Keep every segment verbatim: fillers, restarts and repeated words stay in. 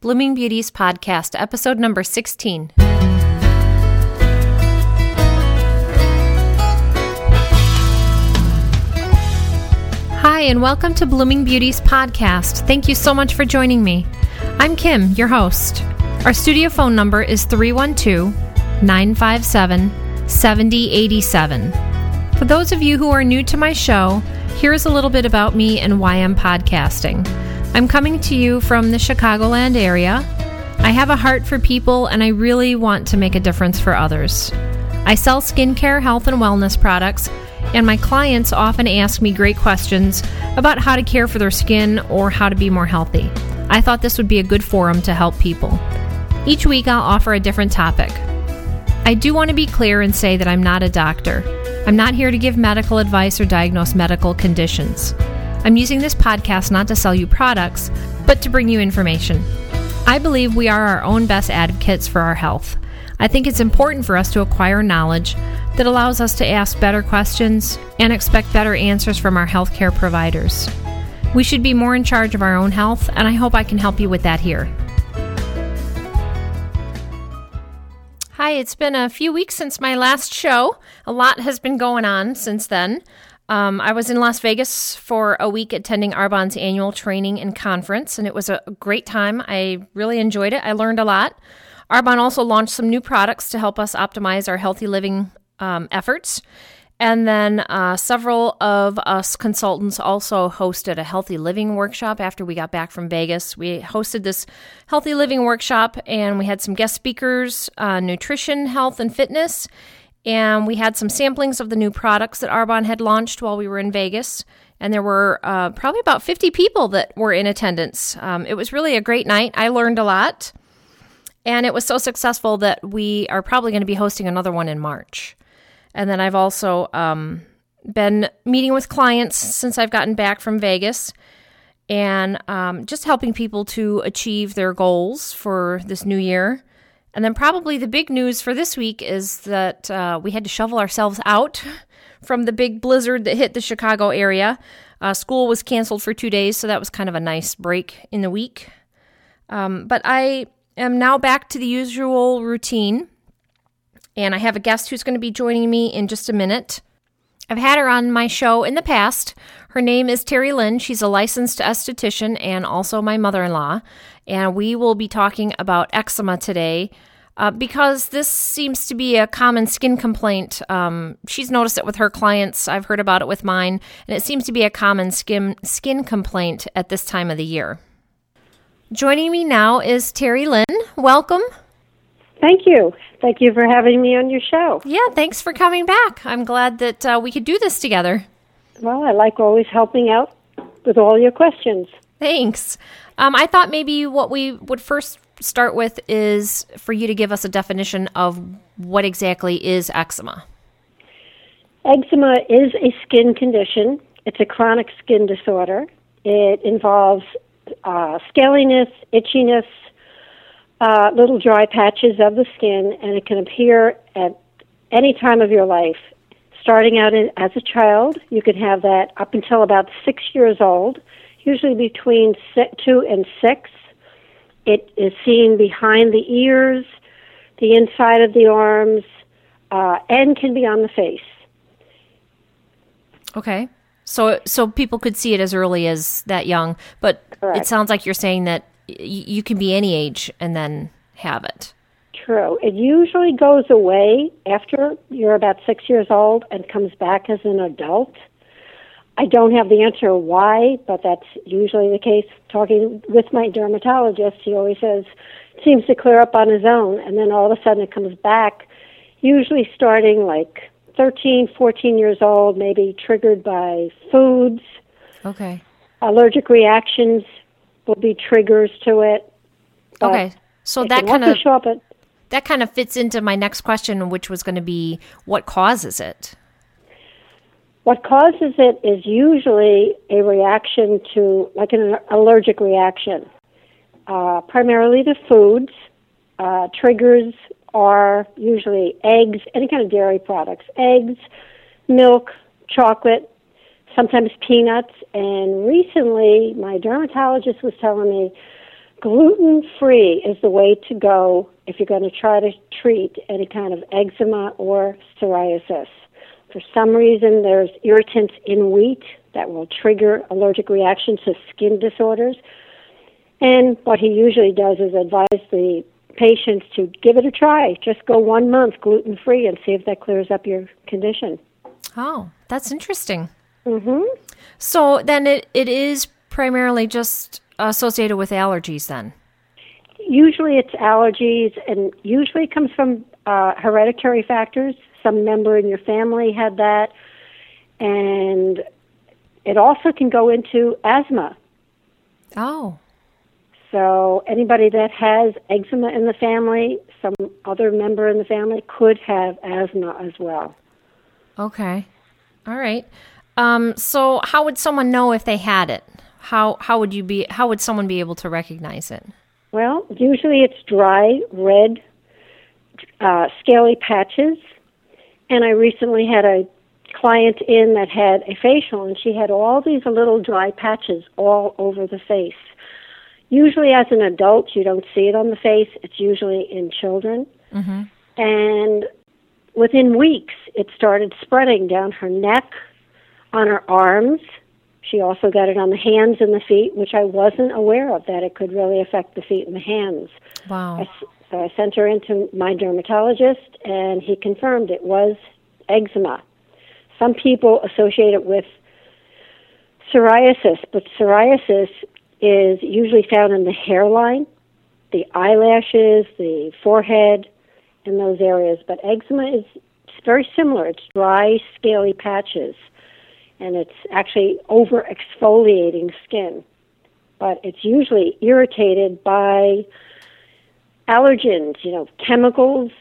Blooming Beauties Podcast, episode number sixteen. Hi, and welcome to Blooming Beauties Podcast. Thank you so much for joining me. I'm Kim, your host. Our studio phone number is three one two, nine five seven, seven zero eight seven. For those of you who are new to my show, here's a little bit about me and why I'm podcasting. I'm coming to you from the Chicagoland area. I have a heart for people and I really want to make a difference for others. I sell skincare, health, and wellness products, and my clients often ask me great questions about how to care for their skin or how to be more healthy. I thought this would be a good forum to help people. Each week I'll offer a different topic. I do want to be clear and say that I'm not a doctor. I'm not here to give medical advice or diagnose medical conditions. I'm using this podcast not to sell you products, but to bring you information. I believe we are our own best advocates for our health. I think it's important for us to acquire knowledge that allows us to ask better questions and expect better answers from our healthcare providers. We should be more in charge of our own health, and I hope I can help you with that here. Hi, it's been a few weeks since my last show. A lot has been going on since then. Um, I was in Las Vegas for a week attending Arbonne's annual training and conference, and it was a great time. I really enjoyed it. I learned a lot. Arbonne also launched some new products to help us optimize our healthy living um, efforts. And then uh, several of us consultants also hosted a healthy living workshop after we got back from Vegas. We hosted this healthy living workshop, and we had some guest speakers, uh, nutrition, health, and fitness. And we had some samplings of the new products that Arbonne had launched while we were in Vegas. And there were uh, probably about fifty people that were in attendance. Um, it was really a great night. I learned a lot. And it was so successful that we are probably going to be hosting another one in March. And then I've also um, been meeting with clients since I've gotten back from Vegas. And um, just helping people to achieve their goals for this new year. And then probably the big news for this week is that uh, we had to shovel ourselves out from the big blizzard that hit the Chicago area. Uh, school was canceled for two days, so that was kind of a nice break in the week. Um, but I am now back to the usual routine, and I have a guest who's going to be joining me in just a minute. I've had her on my show in the past. Her name is Terry Lynn. She's a licensed esthetician and also my mother-in-law. And we will be talking about eczema today uh, because this seems to be a common skin complaint. Um, she's noticed it with her clients. I've heard about it with mine. And it seems to be a common skin, skin complaint at this time of the year. Joining me now is Terry Lynn. Welcome. Thank you. Thank you for having me on your show. Yeah, thanks for coming back. I'm glad that uh, we could do this together. Well, I like always helping out with all your questions. Thanks. Um, I thought maybe what we would first start with is for you to give us a definition of what exactly is eczema. Eczema is a skin condition. It's a chronic skin disorder. It involves uh, scaliness, itchiness, Uh, little dry patches of the skin, and it can appear at any time of your life. Starting out in, as a child, you can have that up until about six years old, usually between six, two and six. It is seen behind the ears, the inside of the arms, uh, and can be on the face. Okay. So so people could see it as early as that young, but Correct. It sounds like you're saying that you can be any age and then have it. True. It usually goes away after you're about six years old and comes back as an adult. I don't have the answer why, but that's usually the case. Talking with my dermatologist, he always says, seems to clear up on his own, and then all of a sudden it comes back, usually starting like thirteen, fourteen years old, maybe triggered by foods. Okay. Allergic reactions will be triggers to it. Okay, so that kind of show up at, that kind of fits into my next question, which was going to be, what causes it? What causes it is usually a reaction to, like an allergic reaction, uh, primarily to foods. Uh, triggers are usually eggs, any kind of dairy products, eggs, milk, chocolate, sometimes peanuts, and recently my dermatologist was telling me Gluten-free is the way to go if you're going to try to treat any kind of eczema or psoriasis. For some reason, there's irritants in wheat that will trigger allergic reactions to skin disorders. And what he usually does is advise the patients to give it a try. Just go one month gluten-free and see if that clears up your condition. Oh, that's interesting. Mm-hmm. So then it, it is primarily just associated with allergies then? Usually it's allergies, and usually it comes from uh, hereditary factors. Some member in your family had that. And it also can go into asthma. Oh. So anybody that has eczema in the family, some other member in the family could have asthma as well. Okay. All right. Um, so how would someone know if they had it? How how would you be? How would someone be able to recognize it? Well, usually it's dry, red, uh, scaly patches. And I recently had a client in that had a facial, and she had all these little dry patches all over the face. Usually as an adult, you don't see it on the face. It's usually in children. Mm-hmm. And within weeks, it started spreading down her neck, on her arms. She also got it on the hands and the feet, which I wasn't aware of, that it could really affect the feet and the hands. Wow. I, so I sent her into my dermatologist, and he confirmed it was eczema. Some people associate it with psoriasis, but psoriasis is usually found in the hairline, the eyelashes, the forehead, and those areas. But eczema is very similar. It's dry, scaly patches, and it's actually over-exfoliating skin. But it's usually irritated by allergens, you know, chemicals,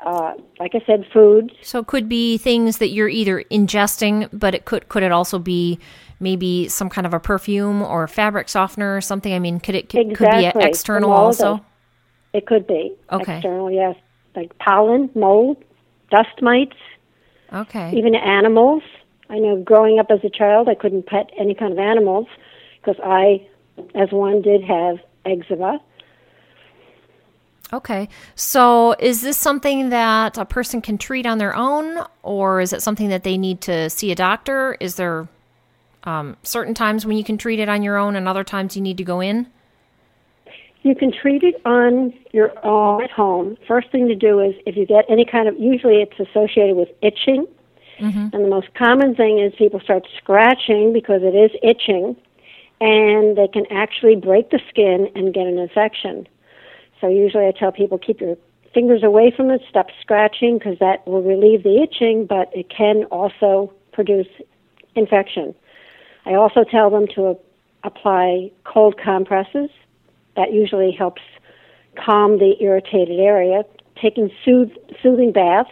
uh, like I said, food. So it could be things that you're either ingesting, but it could could it also be maybe some kind of a perfume or a fabric softener or something? I mean, could it could, exactly. could be external also? Those. It could be. Okay. External, yes. Like pollen, mold, dust mites. Okay. Even animals. I know growing up as a child, I couldn't pet any kind of animals because I, as one, did have eczema. Okay. So is this something that a person can treat on their own, or is it something that they need to see a doctor? Is there um, certain times when you can treat it on your own and other times you need to go in? You can treat it on your own at home. First thing to do is if you get any kind of, usually it's associated with itching. Mm-hmm. And the most common thing is people start scratching because it is itching, and they can actually break the skin and get an infection. So usually I tell people, keep your fingers away from it, stop scratching, because that will relieve the itching, but it can also produce infection. I also tell them to uh, apply cold compresses. That usually helps calm the irritated area. Taking sooth- soothing baths.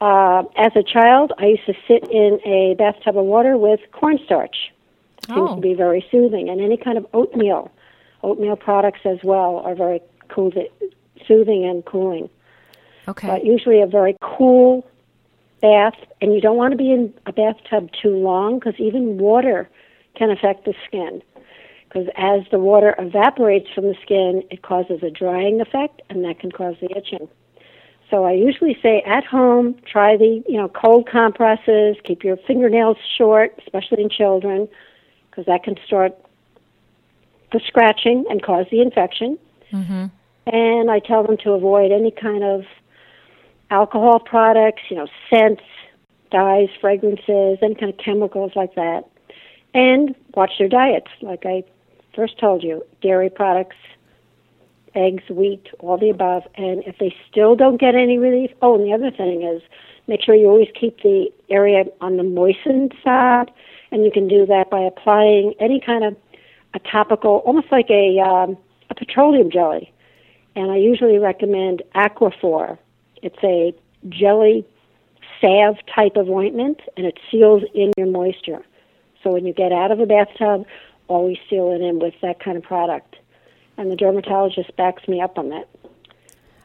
Uh, as a child, I used to sit in a bathtub of water with cornstarch. It oh. seems to be very soothing. And any kind of oatmeal. Oatmeal products as well are very cool, soothing and cooling. Okay. But usually a very cool bath. And you don't want to be in a bathtub too long because even water can affect the skin. Because as the water evaporates from the skin, it causes a drying effect, and that can cause the itching. So I usually say at home, try the, you know, cold compresses, keep your fingernails short, especially in children, because that can start the scratching and cause the infection. Mm-hmm. And I tell them to avoid any kind of alcohol products, you know, scents, dyes, fragrances, any kind of chemicals like that. And watch their diets, like I first told you, dairy products, eggs, wheat, all the above. And if they still don't get any relief, oh, and the other thing is make sure you always keep the area on the moistened side, and you can do that by applying any kind of a topical, almost like a, um, a petroleum jelly. And I usually recommend Aquaphor. It's a jelly salve type of ointment, and it seals in your moisture. So when you get out of a bathtub, always seal it in with that kind of product. And the dermatologist backs me up on that.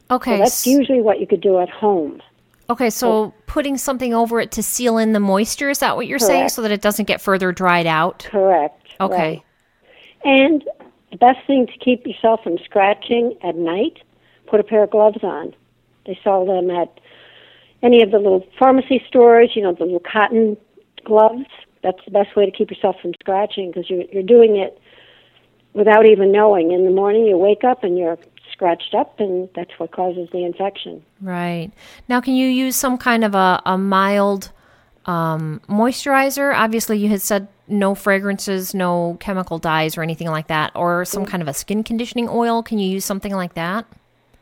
Okay. So that's usually what you could do at home. Okay, so, so putting something over it to seal in the moisture, is that what you're correct. saying, so that it doesn't get further dried out? Correct. Okay. Right. And The best thing to keep yourself from scratching at night, put a pair of gloves on. They sell them at any of the little pharmacy stores, you know, the little cotton gloves. That's the best way to keep yourself from scratching, because you're, you're doing it without even knowing. In the morning, you wake up and you're scratched up, and that's what causes the infection. Right. Now, can you use some kind of a, a mild um, moisturizer? Obviously, you had said no fragrances, no chemical dyes or anything like that, or some kind of a skin conditioning oil. Can you use something like that?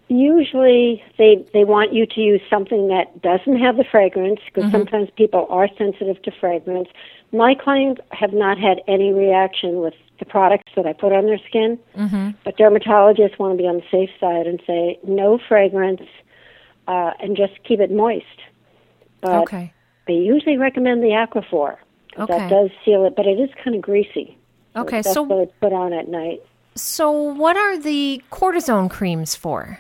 Usually, they, they want you to use something that doesn't have the fragrance, because mm-hmm. sometimes people are sensitive to fragrance. My clients have not had any reaction with the products that I put on their skin, mm-hmm. but dermatologists want to be on the safe side and say no fragrance uh, and just keep it moist. But okay. They usually recommend the Aquaphor. Okay. That does seal it, but it is kind of greasy. Okay, so that's what it's put on at night. So what are the cortisone creams for?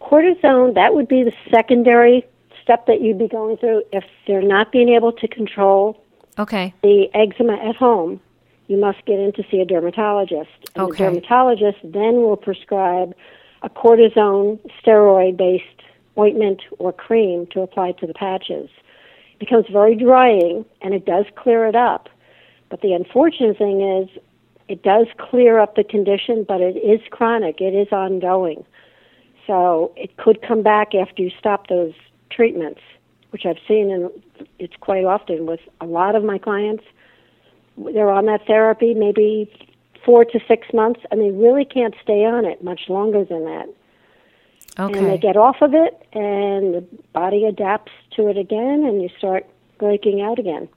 Cortisone, that would be the secondary step that you'd be going through if they're not being able to control okay. the eczema at home. You must get in to see a dermatologist. And okay. the dermatologist then will prescribe a cortisone steroid-based ointment or cream to apply to the patches. It becomes very drying, and it does clear it up. But the unfortunate thing is it does clear up the condition, but it is chronic. It is ongoing. So it could come back after you stop those treatments, which I've seen, and it's quite often with a lot of my clients. They're on that therapy maybe four to six months, and they really can't stay on it much longer than that. Okay. And they get off of it, and the body adapts to it again, and you start breaking out again.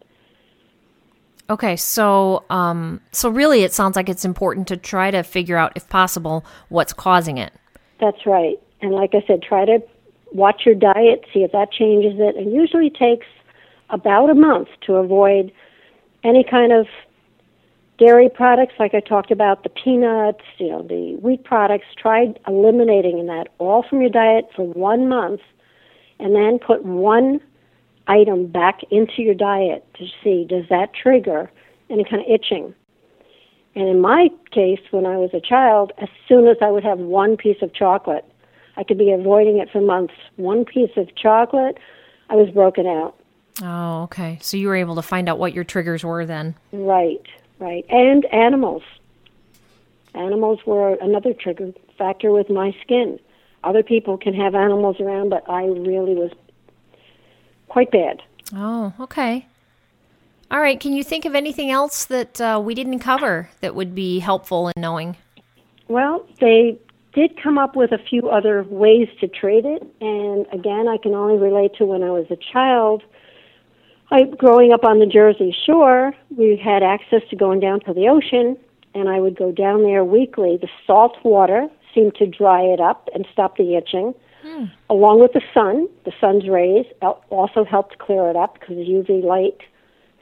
Okay, so um, so really it sounds like it's important to try to figure out, if possible, what's causing it. That's right. And like I said, try to watch your diet, see if that changes it. It usually takes about a month to avoid any kind of dairy products, like I talked about, the peanuts, you know, the wheat products. Try eliminating that all from your diet for one month, and then put one item back into your diet to see, does that trigger any kind of itching? And in my case, when I was a child, as soon as I would have one piece of chocolate, I could be avoiding it for months. One piece of chocolate, I was broken out. Oh, okay. So you were able to find out what your triggers were then. Right, right. And animals. Animals were another trigger factor with my skin. Other people can have animals around, but I really was quite bad. Oh, okay. All right. Can you think of anything else that uh, we didn't cover that would be helpful in knowing? Well, they did come up with a few other ways to treat it. And again, I can only relate to when I was a child. I, growing up on the Jersey Shore, we had access to going down to the ocean, and I would go down there weekly. The salt water seemed to dry it up and stop the itching, hmm. along with the sun. The sun's rays also helped clear it up, because U V light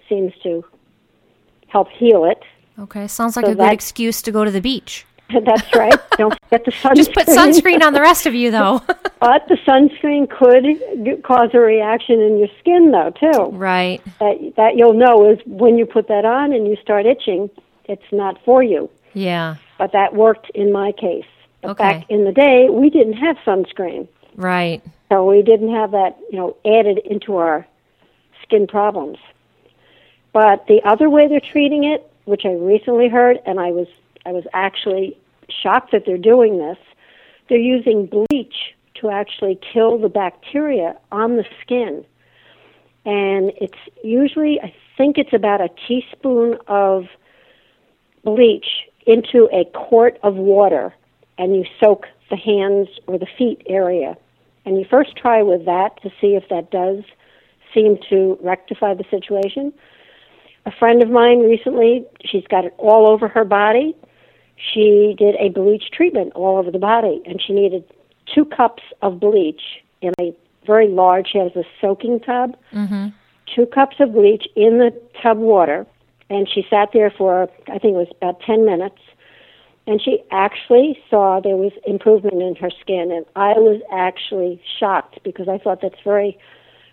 seems to help heal it. Okay, sounds like so a good excuse to go to the beach. That's right. Don't forget the sunscreen. Just put sunscreen on the rest of you, though. But the sunscreen could cause a reaction in your skin, though, too. Right. That, that you'll know is when you put that on and you start itching, it's not for you. Yeah. But that worked in my case. But okay. Back in the day, we didn't have sunscreen. Right. So we didn't have that, you know, added into our skin problems. But the other way they're treating it, which I recently heard, and I was I was actually shocked that they're doing this. They're using bleach to actually kill the bacteria on the skin. And it's usually, I think it's about a teaspoon of bleach into a quart of water, and you soak the hands or the feet area. And you first try with that to see if that does seem to rectify the situation. A friend of mine recently, she's got it all over her body. She did a bleach treatment all over the body, and she needed two cups of bleach in a very large, she has a soaking tub, mm-hmm. two cups of bleach in the tub water, and she sat there for, I think it was about ten minutes, and she actually saw there was improvement in her skin, and I was actually shocked, because I thought that's very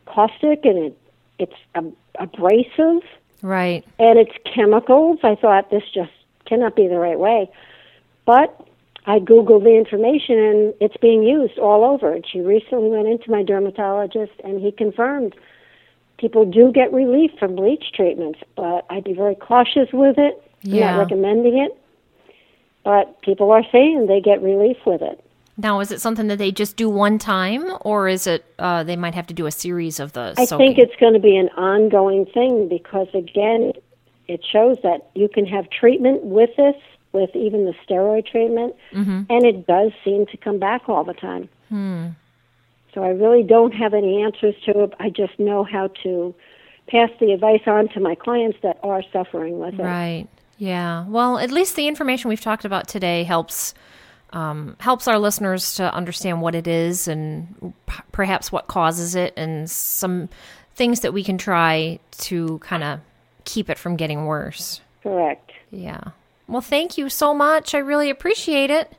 caustic, and it, it's ab- abrasive. Right. And it's chemicals. I thought this just cannot be the right way. But I Googled the information, and it's being used all over. And she recently went into my dermatologist, and he confirmed people do get relief from bleach treatments, but I'd be very cautious with it. Yeah. Not recommending it. But people are saying they get relief with it. Now, is it something that they just do one time, or is it uh, they might have to do a series of those? I soaking? think it's going to be an ongoing thing because, again, it shows that you can have treatment with this, with even the steroid treatment, mm-hmm. and it does seem to come back all the time. Hmm. So I really don't have any answers to it. I just know how to pass the advice on to my clients that are suffering with it. Right. Yeah. Well, at least the information we've talked about today helps um, helps our listeners to understand what it is and p- perhaps what causes it and some things that we can try to kind of keep it from getting worse. Correct. Yeah. Well, thank you so much. I really appreciate it.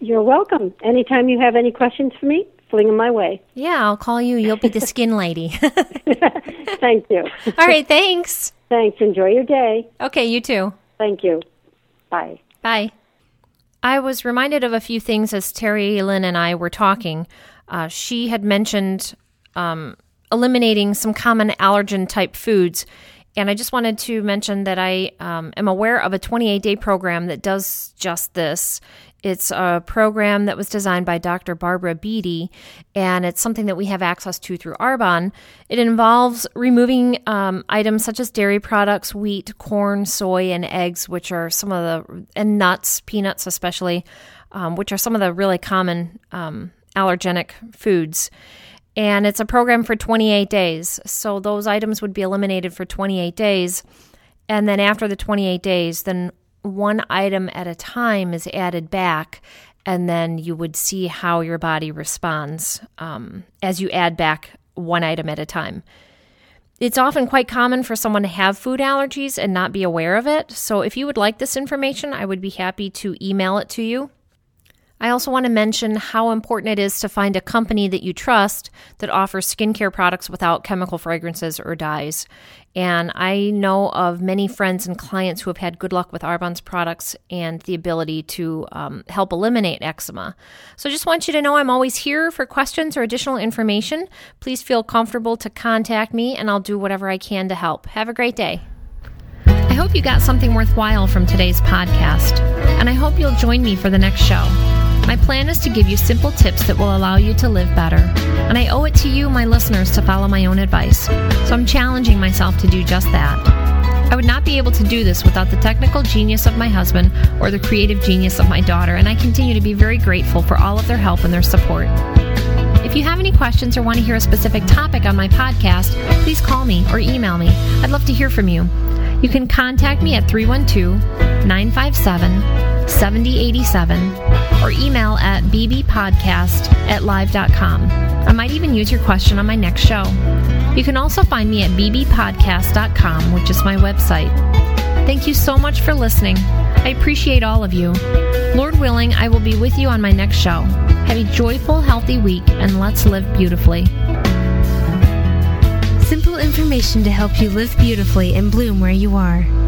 You're welcome. Anytime you have any questions for me, fling my way. Yeah, I'll call you. You'll be the skin lady. Thank you. All right, thanks. Thanks. Enjoy your day. Okay, you too. Thank you. Bye. Bye. I was reminded of a few things as Terry Lynn and I were talking. Uh, she had mentioned um, eliminating some common allergen-type foods, and I just wanted to mention that I um, am aware of a twenty-eight day program that does just this. It's a program that was designed by Doctor Barbara Beattie, and it's something that we have access to through Arbonne. It involves removing um, items such as dairy products, wheat, corn, soy, and eggs, which are some of the, and nuts, peanuts especially, um, which are some of the really common um, allergenic foods. And it's a program for twenty-eight days. So those items would be eliminated for twenty-eight days. And then after the twenty-eight days, then one item at a time is added back, and then you would see how your body responds um, as you add back one item at a time. It's often quite common for someone to have food allergies and not be aware of it. So if you would like this information, I would be happy to email it to you. I also want to mention how important it is to find a company that you trust that offers skincare products without chemical fragrances or dyes. And I know of many friends and clients who have had good luck with Arbonne's products and the ability to um, help eliminate eczema. So I just want you to know I'm always here for questions or additional information. Please feel comfortable to contact me, and I'll do whatever I can to help. Have a great day. I hope you got something worthwhile from today's podcast, and I hope you'll join me for the next show. My plan is to give you simple tips that will allow you to live better. And I owe it to you, my listeners, to follow my own advice. So I'm challenging myself to do just that. I would not be able to do this without the technical genius of my husband or the creative genius of my daughter, and I continue to be very grateful for all of their help and their support. If you have any questions or want to hear a specific topic on my podcast, please call me or email me. I'd love to hear from you. You can contact me at three one two, nine five seven, seven zero eight seven or email at b b podcast at live dot com. I might even use your question on my next show. You can also find me at b b podcast dot com, which is my website. Thank you so much for listening. I appreciate all of you. Lord willing, I will be with you on my next show. Have a joyful, healthy week, and let's live beautifully. Simple information to help you live beautifully and bloom where you are.